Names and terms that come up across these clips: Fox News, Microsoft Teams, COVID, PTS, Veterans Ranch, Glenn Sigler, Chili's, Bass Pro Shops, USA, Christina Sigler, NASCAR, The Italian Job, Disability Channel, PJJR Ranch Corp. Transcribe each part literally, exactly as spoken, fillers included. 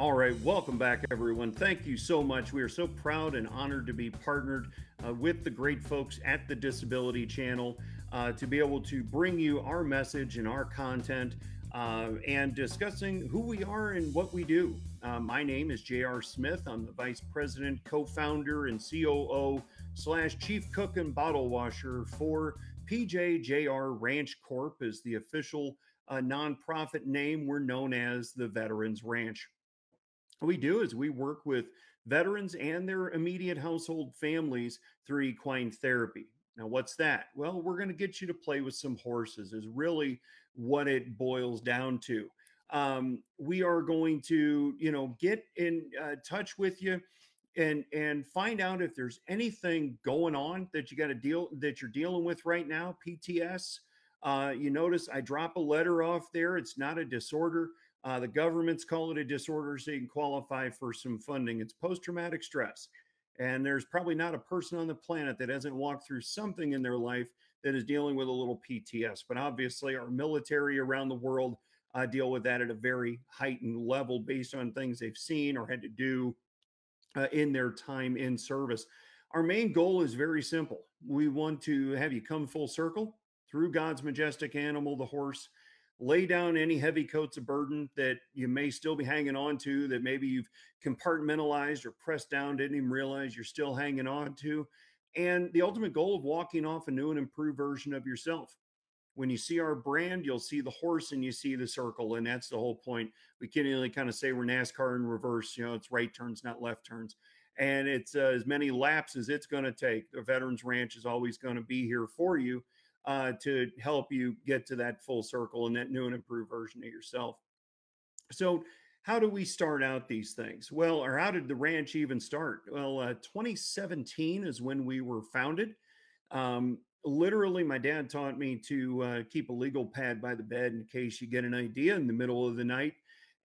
All right, welcome back, everyone. Thank you so much. We are so proud and honored to be partnered uh, with the great folks at the Disability Channel uh, to be able to bring you our message and our content uh, and discussing who we are and what we do. Uh, my name is J R Smith. I'm the Vice President, Co-Founder, and C O O slash Chief Cook and Bottle Washer for P J J R Ranch Corp is the official uh, nonprofit name. We're known as the Veterans Ranch. What we do is we work with veterans and their immediate household families through equine therapy. Now, what's that? Well, we're going to get you to play with some horses is really what it boils down to. Um, we are going to, you know, get in uh, touch with you and and find out if there's anything going on that you got to deal that you're dealing with right now. P T S. Uh, you notice I drop a letter off there. It's not a disorder. Uh, the government's call it a disorder so you can qualify for some funding. It's post-traumatic stress. And there's probably not a person on the planet that hasn't walked through something in their life that is dealing with a little P T S. But obviously our military around the world uh, deal with that at a very heightened level based on things they've seen or had to do uh, in their time in service. Our main goal is very simple. We want to have you come full circle through God's majestic animal, the horse. Lay down any heavy coats of burden that you may still be hanging on to, that maybe you've compartmentalized or pressed down, didn't even realize you're still hanging on to. And the ultimate goal of walking off a new and improved version of yourself. When you see our brand, you'll see the horse and you see the circle. And that's the whole point. We can really kind of say we're NASCAR in reverse. You know, it's right turns, not left turns. And it's uh, as many laps as it's going to take. The Veterans Ranch is always going to be here for you. Uh, to help you get to that full circle and that new and improved version of yourself. So how do we start out these things? Well, or how did the ranch even start? Well, uh, twenty seventeen is when we were founded. Um, literally, my dad taught me to uh, keep a legal pad by the bed in case you get an idea in the middle of the night.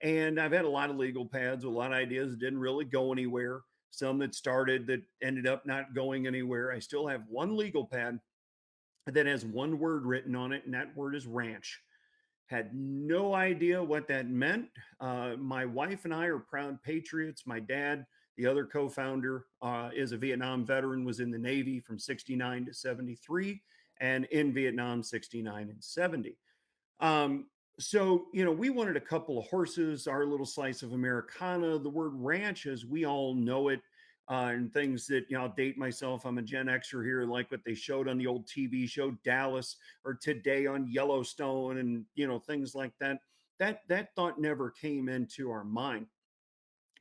And I've had a lot of legal pads, a lot of ideas that didn't really go anywhere. Some that started that ended up not going anywhere. I still have one legal pad that has one word written on it, and that word is ranch. Had no idea what that meant. Uh, my wife and I are proud patriots. My dad, the other co-founder, uh, is a Vietnam veteran, was in the Navy from sixty-nine to seventy-three, and in Vietnam, sixty-nine and seventy. Um, so, you know, we wanted a couple of horses, our little slice of Americana. The word ranch, as we all know it, Uh, and things that, you know, I'll date myself. I'm a Gen Xer here, like what they showed on the old T V show Dallas or Today on Yellowstone and, you know, things like that. That that thought never came into our mind.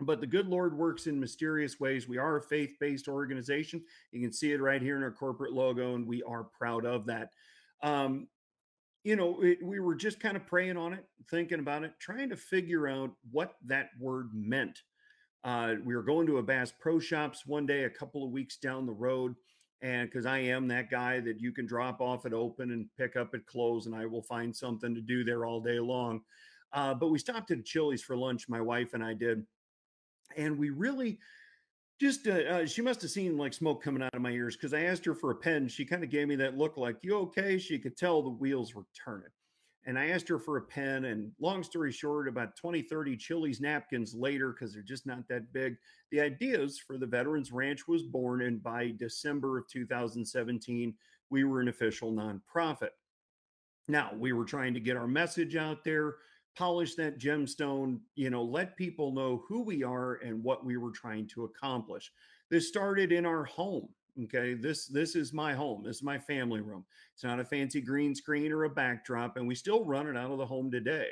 But the good Lord works in mysterious ways. We are a faith-based organization. You can see it right here in our corporate logo, and we are proud of that. Um, you know, it, we were just kind of praying on it, thinking about it, trying to figure out what that word meant. Uh, we were going to a Bass Pro Shops one day, a couple of weeks down the road, and because I am that guy that you can drop off at open and pick up at close, and I will find something to do there all day long. Uh, but we stopped at Chili's for lunch, my wife and I did, and we really just, uh, uh, she must have seen like smoke coming out of my ears because I asked her for a pen. She kind of gave me that look like, you okay? She could tell the wheels were turning. And I asked her for a pen, and long story short, about twenty, thirty Chili's napkins later, because they're just not that big, the ideas for the Veterans Ranch was born, and by December of two thousand seventeen, we were an official nonprofit. Now, we were trying to get our message out there, polish that gemstone, you know, let people know who we are and what we were trying to accomplish. This started in our home. Okay, this this is my home. This is my family room. It's not a fancy green screen or a backdrop, and we still run it out of the home today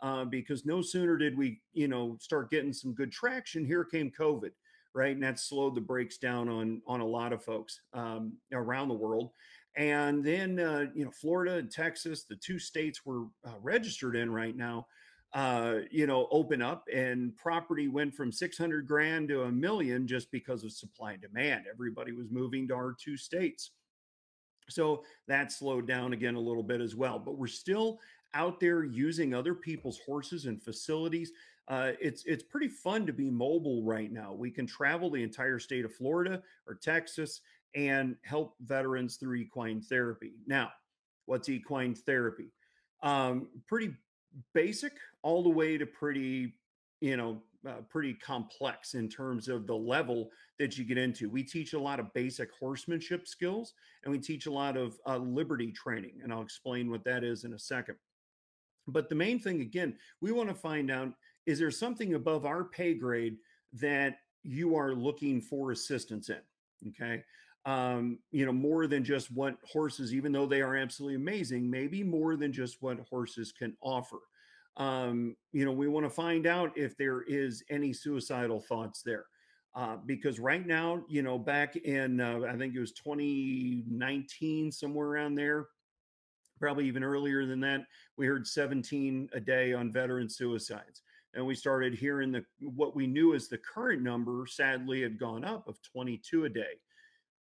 uh, because no sooner did we, you know, start getting some good traction. Here came COVID, right, and that slowed the brakes down on on a lot of folks um, around the world. And then, uh, you know, Florida and Texas, the two states we're uh, registered in right now, uh, you know, open up, and property went from six hundred grand to a million just because of supply and demand. Everybody was moving to our two states. So that slowed down again a little bit as well, but we're still out there using other people's horses and facilities. Uh, it's, it's pretty fun to be mobile right now. We can travel the entire state of Florida or Texas and help veterans through equine therapy. Now, what's equine therapy? Um, pretty basic all the way to pretty, you know, uh, pretty complex in terms of the level that you get into. We teach a lot of basic horsemanship skills, and we teach a lot of uh, liberty training, and I'll explain what that is in a second. But the main thing, again, we want to find out, is there something above our pay grade that you are looking for assistance in? Okay. Um, you know, more than just what horses, even though they are absolutely amazing, maybe more than just what horses can offer. Um, you know, we want to find out if there is any suicidal thoughts there. Uh, because right now, you know, back in, uh, I think it was twenty nineteen, somewhere around there, probably even earlier than that, we heard seventeen a day on veteran suicides. And we started hearing the, what we knew as the current number, sadly, had gone up of twenty-two a day.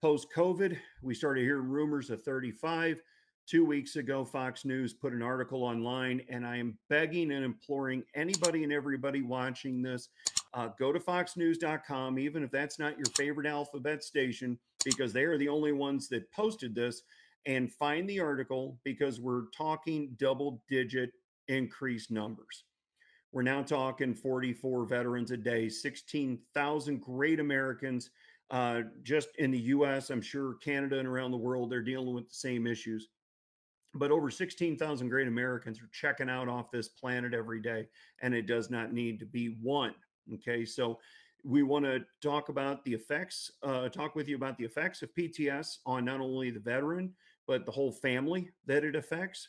Post-COVID, we started hearing rumors of thirty-five. Two weeks ago, Fox News put an article online, and I am begging and imploring anybody and everybody watching this, uh, go to fox news dot com, even if that's not your favorite alphabet station, because they are the only ones that posted this, and find the article, because we're talking double-digit increased numbers. We're now talking forty-four veterans a day, sixteen thousand great Americans uh, just in the U S I'm sure Canada and around the world, they're dealing with the same issues. But over sixteen thousand great Americans are checking out off this planet every day, and it does not need to be one. Okay, so we want to talk about the effects, uh, talk with you about the effects of P T S on not only the veteran, but the whole family that it affects,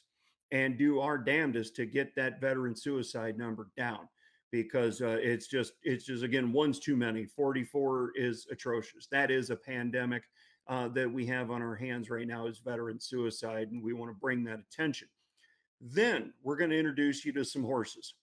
and do our damnedest to get that veteran suicide number down, because uh, it's just, it's just, again, one's too many. forty-four is atrocious. That is a pandemic uh, that we have on our hands right now, is veteran suicide, and we want to bring that attention. Then we're going to introduce you to some horses.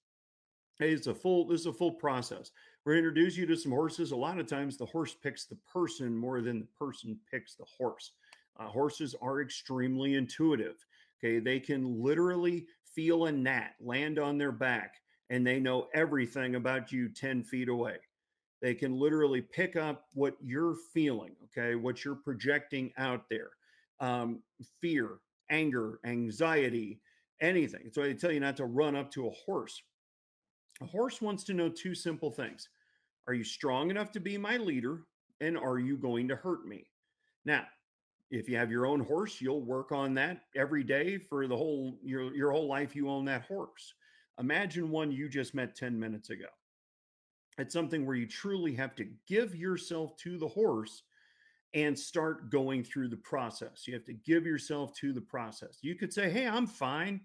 Hey, it's a full, this is a full process. We're going to introduce you to some horses. A lot of times the horse picks the person more than the person picks the horse. Uh, horses are extremely intuitive. Okay, they can literally feel a gnat land on their back, and they know everything about you ten feet away. They can literally pick up what you're feeling, okay, what you're projecting out there. Um, fear, anger, anxiety, anything. That's why they tell you not to run up to a horse. A horse wants to know two simple things. Are you strong enough to be my leader? And are you going to hurt me? Now, if you have your own horse, you'll work on that every day for the whole, your, your whole life you own that horse. Imagine one you just met ten minutes ago. It's something where you truly have to give yourself to the horse and start going through the process. You have to give yourself to the process. You could say, hey, I'm fine,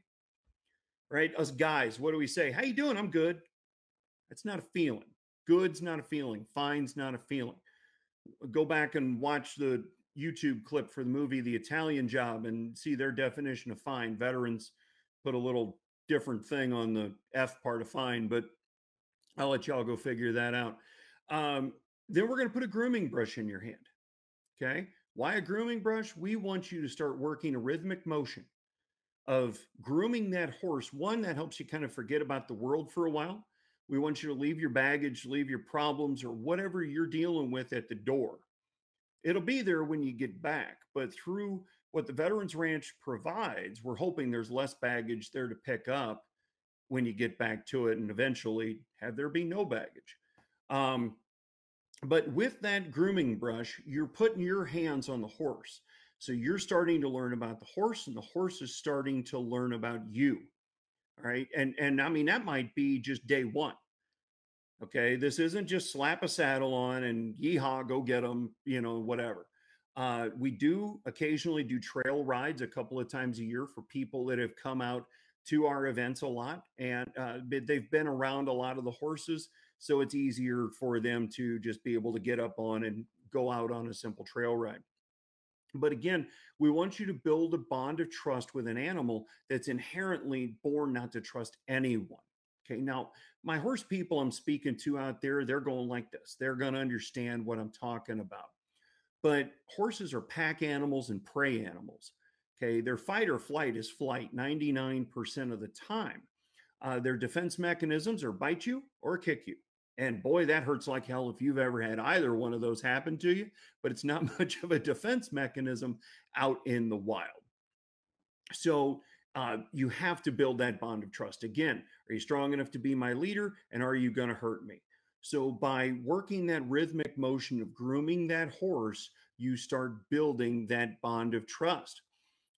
right? Us guys, what do we say? How you doing? I'm good. That's not a feeling. Good's not a feeling. Fine's not a feeling. Go back and watch the YouTube clip for the movie The Italian Job and see their definition of fine. Veterans put a little different thing on the F part of fine, but I'll let y'all go figure that out. Um, then we're going to put a grooming brush in your hand. Okay. Why a grooming brush? We want you to start working a rhythmic motion of grooming that horse. One, that helps you kind of forget about the world for a while. We want you to leave your baggage, leave your problems, or whatever you're dealing with at the door. It'll be there when you get back, but through what the Veterans Ranch provides, we're hoping there's less baggage there to pick up when you get back to it, and eventually have there be no baggage. Um, but with that grooming brush, you're putting your hands on the horse. So you're starting to learn about the horse, and the horse is starting to learn about you. All right. And, and I mean, that might be just day one. Okay, this isn't just slap a saddle on and yeehaw, go get them, you know, whatever. Uh, we do occasionally do trail rides a couple of times a year for people that have come out to our events a lot, and uh, they've been around a lot of the horses, so it's easier for them to just be able to get up on and go out on a simple trail ride. But again, we want you to build a bond of trust with an animal that's inherently born not to trust anyone. Okay, now my horse people I'm speaking to out there, they're going like this. They're going to understand what I'm talking about. But horses are pack animals and prey animals. Okay, their fight or flight is flight ninety-nine percent of the time. Uh, their defense mechanisms are bite you or kick you. And boy, that hurts like hell if you've ever had either one of those happen to you. But it's not much of a defense mechanism out in the wild. So Uh, you have to build that bond of trust. Again, are you strong enough to be my leader? And are you going to hurt me? So by working that rhythmic motion of grooming that horse, you start building that bond of trust.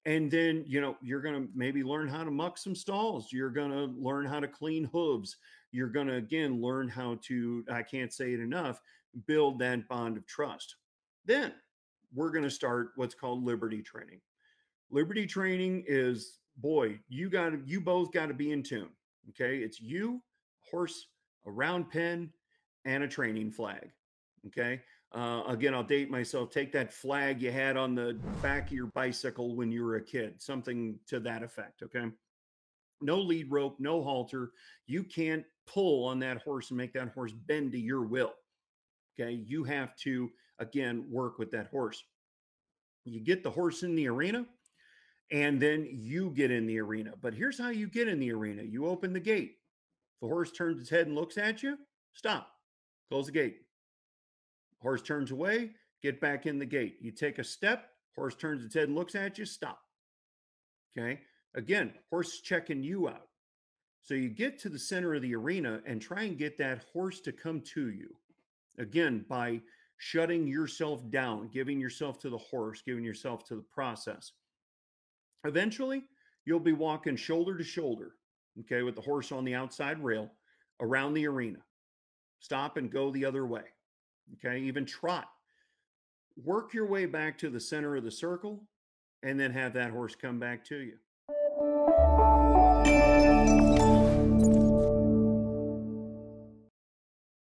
And then, you know, you're going to maybe learn how to muck some stalls. You're going to learn how to clean hooves. You're going to, again, learn how to, I can't say it enough, build that bond of trust. Then we're going to start what's called liberty training. Liberty training is, boy, you got to, you both got to be in tune. Okay. It's you, horse, a round pen, and a training flag. Okay. Uh, again, I'll date myself. Take that flag you had on the back of your bicycle when you were a kid, something to that effect. Okay. No lead rope, no halter. You can't pull on that horse and make that horse bend to your will. Okay. You have to, again, work with that horse. You get the horse in the arena and then you get in the arena. But here's how you get in the arena. You open the gate. The horse turns its head and looks at you. Stop. Close the gate. Horse turns away, get back in the gate. You take a step, horse turns its head and looks at you, stop. Okay. Again, horse is checking you out. So you get to the center of the arena and try and get that horse to come to you. Again, by shutting yourself down, giving yourself to the horse, giving yourself to the process. Eventually, you'll be walking shoulder to shoulder, okay, with the horse on the outside rail around the arena. Stop and go the other way. Okay, even trot. Work your way back to the center of the circle and then have that horse come back to you.